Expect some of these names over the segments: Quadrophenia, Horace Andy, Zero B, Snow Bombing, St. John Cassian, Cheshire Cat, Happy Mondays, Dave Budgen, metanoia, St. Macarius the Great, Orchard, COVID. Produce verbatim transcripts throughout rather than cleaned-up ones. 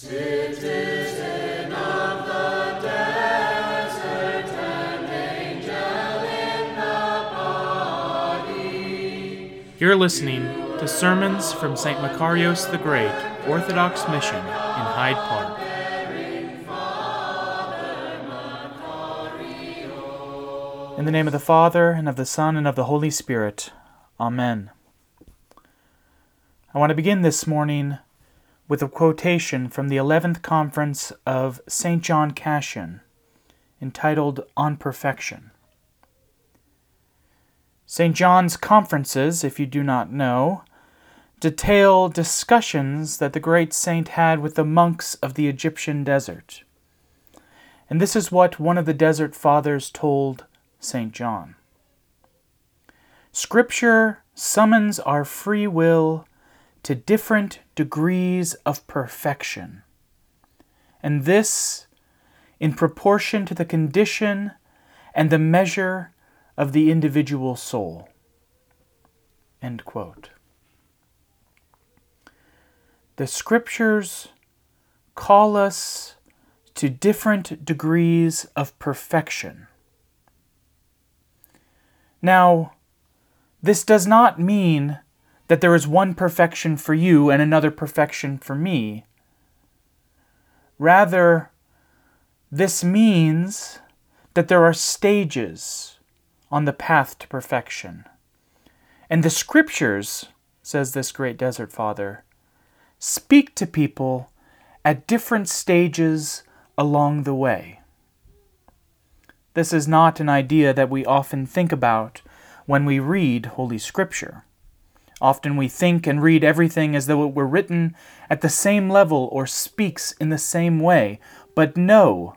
Citizen of the desert and angel in the body. You're listening to sermons from Saint Macarius the Great, Orthodox Mission in Hyde Park. In the name of the Father, and of the Son, and of the Holy Spirit. Amen. I want to begin this morning with a quotation from the eleventh Conference of Saint John Cassian, entitled On Perfection. Saint John's conferences, if you do not know, detail discussions that the great saint had with the monks of the Egyptian desert. And this is what one of the desert fathers told Saint John. Scripture summons our free will to different degrees of perfection, and this in proportion to the condition and the measure of the individual soul. End quote. The Scriptures call us to different degrees of perfection. Now, this does not mean that there is one perfection for you and another perfection for me. Rather, this means that there are stages on the path to perfection. And the Scriptures, says this great desert father, speak to people at different stages along the way. This is not an idea that we often think about when we read Holy Scripture. Often we think and read everything as though it were written at the same level or speaks in the same way. But no,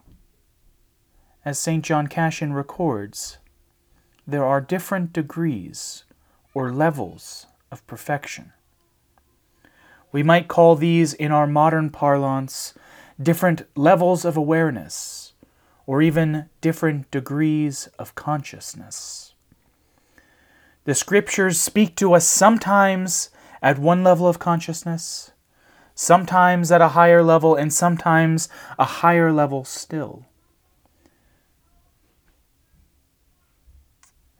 as Saint John Cassian records, there are different degrees or levels of perfection. We might call these, in our modern parlance, different levels of awareness, or even different degrees of consciousness. The Scriptures speak to us sometimes at one level of consciousness, sometimes at a higher level, and sometimes a higher level still.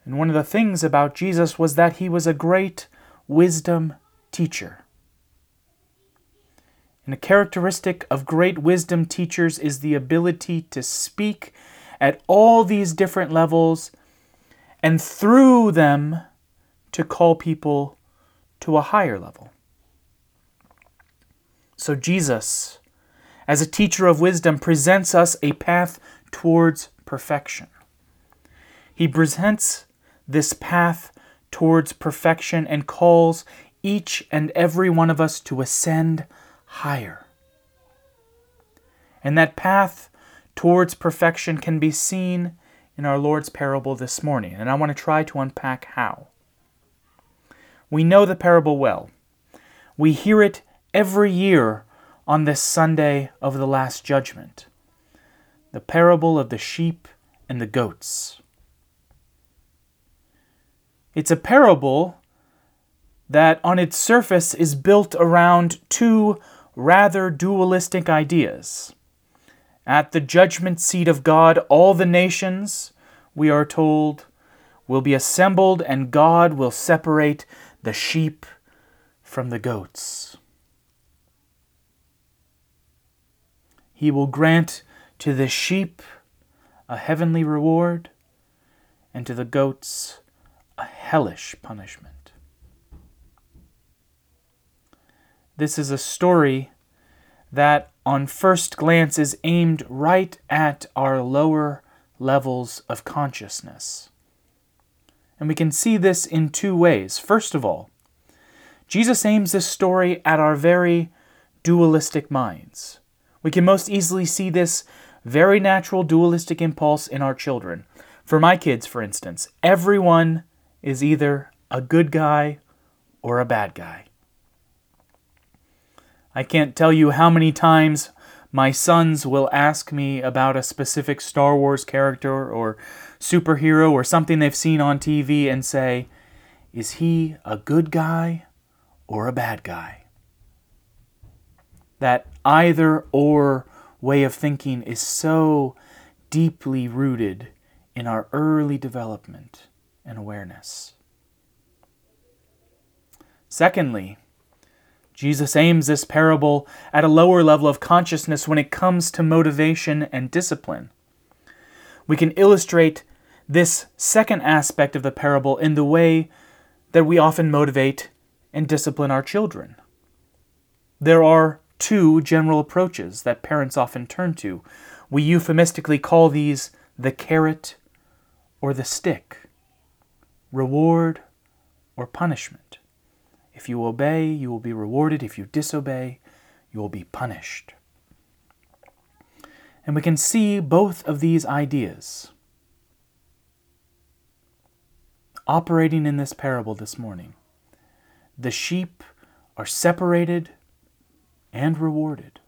And one of the things about Jesus was that he was a great wisdom teacher. And a characteristic of great wisdom teachers is the ability to speak at all these different levels, and through them to call people to a higher level. So Jesus, as a teacher of wisdom, presents us a path towards perfection. He presents this path towards perfection and calls each and every one of us to ascend higher. And that path towards perfection can be seen in our Lord's parable this morning, and I want to try to unpack how. We know the parable well. We hear it every year on this Sunday of the Last Judgment. The parable of the sheep and the goats. It's a parable that on its surface is built around two rather dualistic ideas. At the judgment seat of God, all the nations, we are told, will be assembled, and God will separate the sheep from the goats. He will grant to the sheep a heavenly reward, and to the goats a hellish punishment. This is a story that on first glance is aimed right at our lower levels of consciousness. And we can see this in two ways. First of all, Jesus aims this story at our very dualistic minds. We can most easily see this very natural dualistic impulse in our children. For my kids, for instance, everyone is either a good guy or a bad guy. I can't tell you how many times my sons will ask me about a specific Star Wars character or superhero or something they've seen on T V and say, "Is he a good guy or a bad guy?" that either or way of thinking is so deeply rooted in our early development and awareness. Secondly, Jesus aims this parable at a lower level of consciousness when it comes to motivation and discipline. We can illustrate this second aspect of the parable in the way that we often motivate and discipline our children. There are two general approaches that parents often turn to. We euphemistically call these the carrot or the stick, reward or punishment. If you obey, you will be rewarded. If you disobey, you will be punished. And we can see both of these ideas operating in this parable this morning. The sheep are separated and rewarded,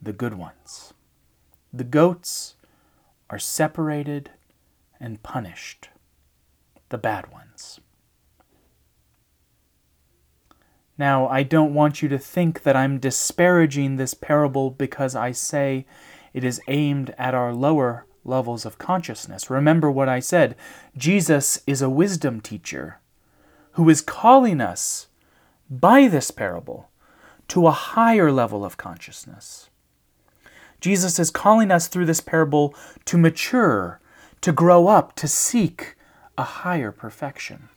the good ones. The goats are separated and punished, the bad ones. Now, I don't want you to think that I'm disparaging this parable because I say it is aimed at our lower levels of consciousness. Remember what I said. Jesus is a wisdom teacher who is calling us by this parable to a higher level of consciousness. Jesus is calling us through this parable to mature, to grow up, to seek a higher perfection,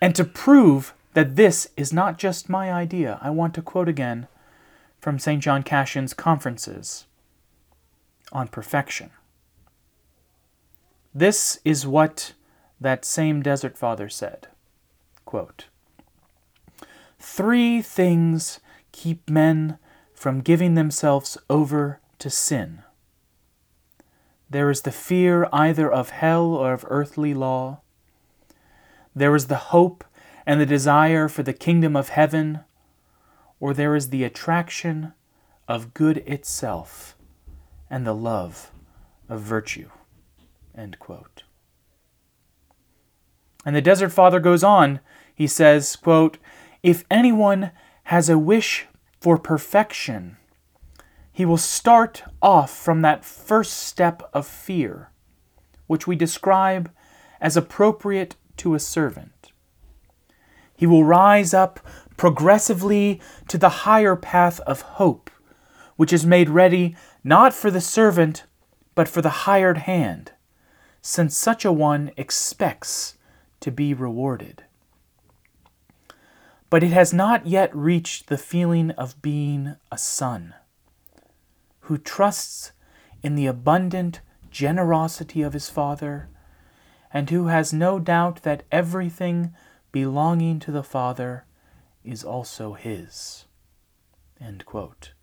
and to prove that this is not just my idea. I want to quote again from Saint John Cassian's Conferences on Perfection. This is what that same Desert Father said, quote, "Three things keep men from giving themselves over to sin. There is the fear either of hell or of earthly law. There is the hope and the desire for the kingdom of heaven, or there is the attraction of good itself and the love of virtue." End quote. And the Desert Father goes on, he says, quote, "If anyone has a wish for perfection, he will start off from that first step of fear, which we describe as appropriate to a servant. He will rise up progressively to the higher path of hope, which is made ready not for the servant, but for the hired hand, since such a one expects to be rewarded. But it has not yet reached the feeling of being a son, who trusts in the abundant generosity of his father, and who has no doubt that everything belonging to the Father is also his." End quote.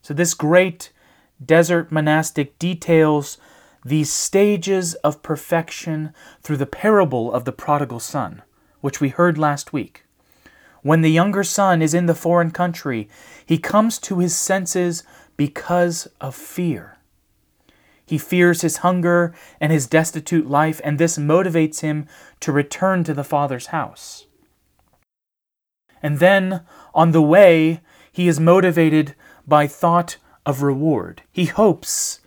So this great desert monastic details these stages of perfection through the parable of the prodigal son, which we heard last week. When the younger son is in the foreign country, he comes to his senses because of fear. He fears his hunger and his destitute life, and this motivates him to return to the Father's house. And then, on the way, he is motivated by thought of reward. He hopes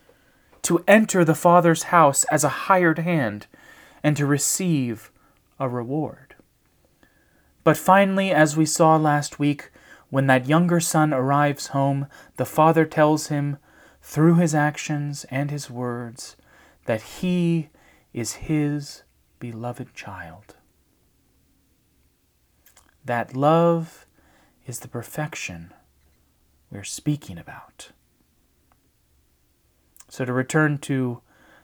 to enter the Father's house as a hired hand and to receive a reward. But finally, as we saw last week, when that younger son arrives home, the Father tells him, through his actions and his words, that he is his beloved child. That love is the perfection we're speaking about. So to return to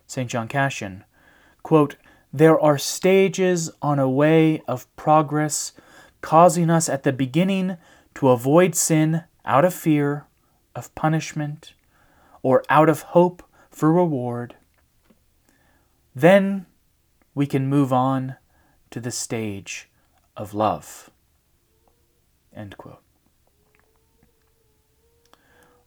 Saint John Cassian, quote, "There are stages on a way of progress causing us at the beginning to avoid sin out of fear of punishment, or out of hope for reward. Then we can move on to the stage of love." End quote.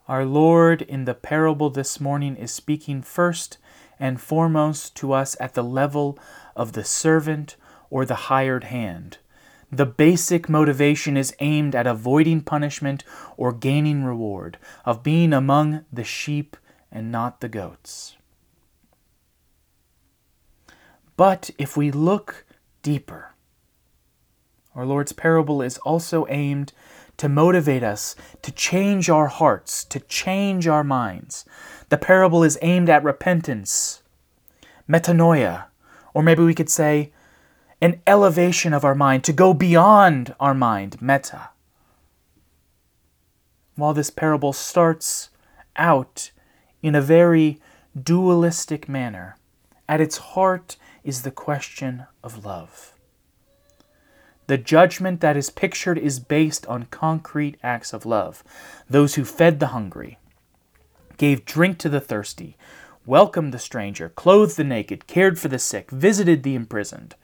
Our Lord in the parable this morning is speaking first and foremost to us at the level of the servant or the hired hand, The basic motivation is aimed at avoiding punishment or gaining reward, of being among the sheep and not the goats. But if we look deeper, our Lord's parable is also aimed to motivate us, to change our hearts, to change our minds. The parable is aimed at repentance, metanoia, or maybe we could say an elevation of our mind, to go beyond our mind, meta. While this parable starts out in a very dualistic manner, at its heart is the question of love. The judgment that is pictured is based on concrete acts of love. Those who fed the hungry, gave drink to the thirsty, welcomed the stranger, clothed the naked, cared for the sick, visited the imprisoned,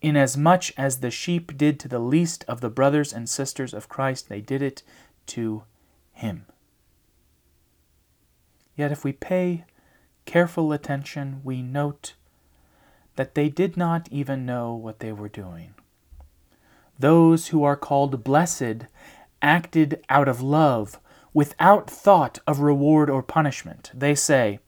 inasmuch as the sheep did to the least of the brothers and sisters of Christ, they did it to him. Yet if we pay careful attention, we note that they did not even know what they were doing. Those who are called blessed acted out of love, without thought of reward or punishment. They say,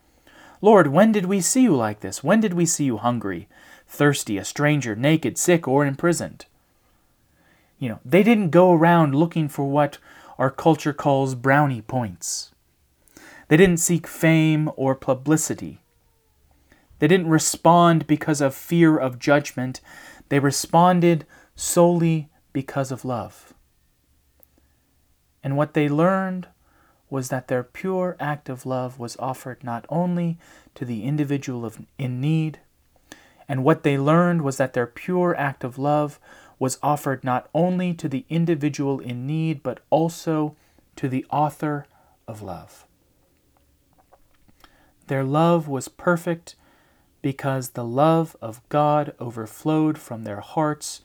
"Lord, when did we see you like this? When did we see you hungry, thirsty, a stranger, naked, sick, or imprisoned?" You know, they didn't go around looking for what our culture calls brownie points. They didn't seek fame or publicity. They didn't respond because of fear of judgment. They responded solely because of love. And what they learned was that their pure act of love was offered not only to the individual of, in need, and what they learned was that their pure act of love was offered not only to the individual in need, but also to the author of love. Their love was perfect because the love of God overflowed from their hearts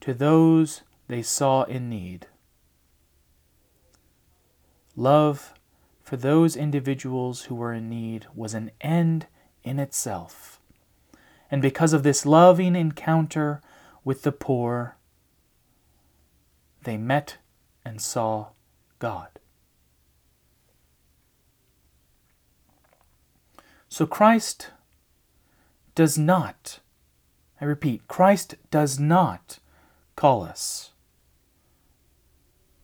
to those they saw in need. Love for those individuals who were in need was an end in itself. And because of this loving encounter with the poor, they met and saw God. So Christ does not, I repeat, Christ does not call us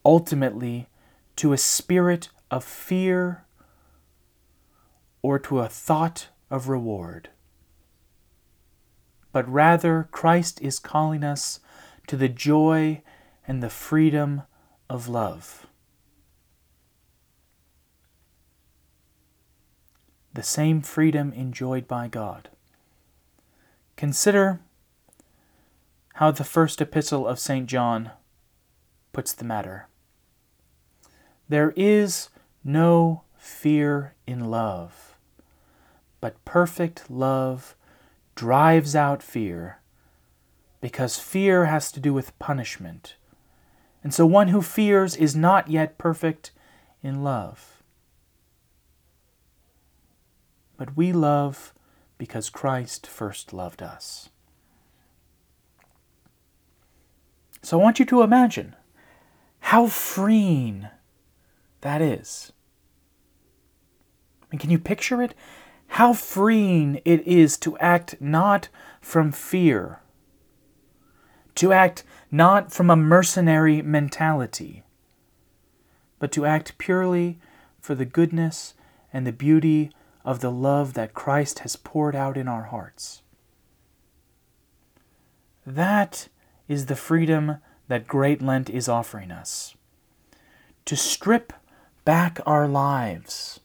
ultimately to a spirit of fear or to a thought of reward. But rather, Christ is calling us to the joy and the freedom of love. The same freedom enjoyed by God. Consider how the first epistle of Saint John puts the matter. There is no fear in love, but perfect love drives out fear, because fear has to do with punishment. And so one who fears is not yet perfect in love. But we love because Christ first loved us. So I want you to imagine how freeing that is. And can you picture it? How freeing it is to act not from fear, to act not from a mercenary mentality, but to act purely for the goodness and the beauty of the love that Christ has poured out in our hearts. That is the freedom that Great Lent is offering us. To strip back our lives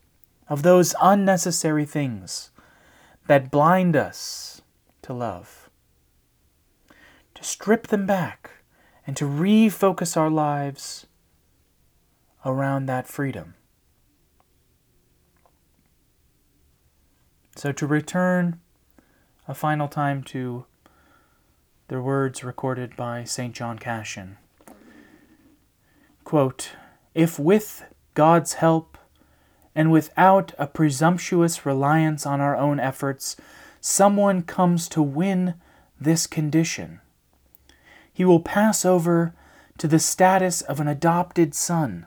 of those unnecessary things that blind us to love. To strip them back and to refocus our lives around that freedom. So to return a final time to the words recorded by Saint John Cassian. Quote, "If with God's help, and without a presumptuous reliance on our own efforts, someone comes to win this condition, he will pass over to the status of an adopted son.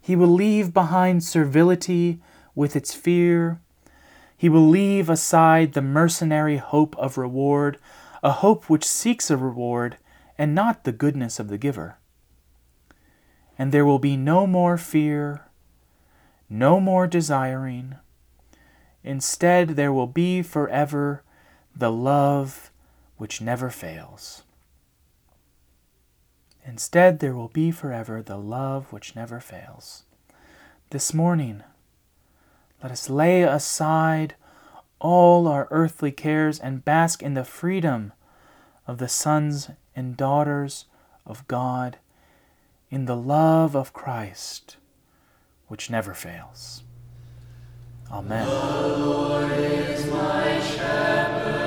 He will leave behind servility with its fear. He will leave aside the mercenary hope of reward, a hope which seeks a reward and not the goodness of the giver. And there will be no more fear, no more desiring. Instead, there will be forever the love which never fails. Instead, there will be forever the love which never fails. This morning, let us lay aside all our earthly cares and bask in the freedom of the sons and daughters of God, in the love of Christ, which never fails. Amen. The Lord is my shepherd.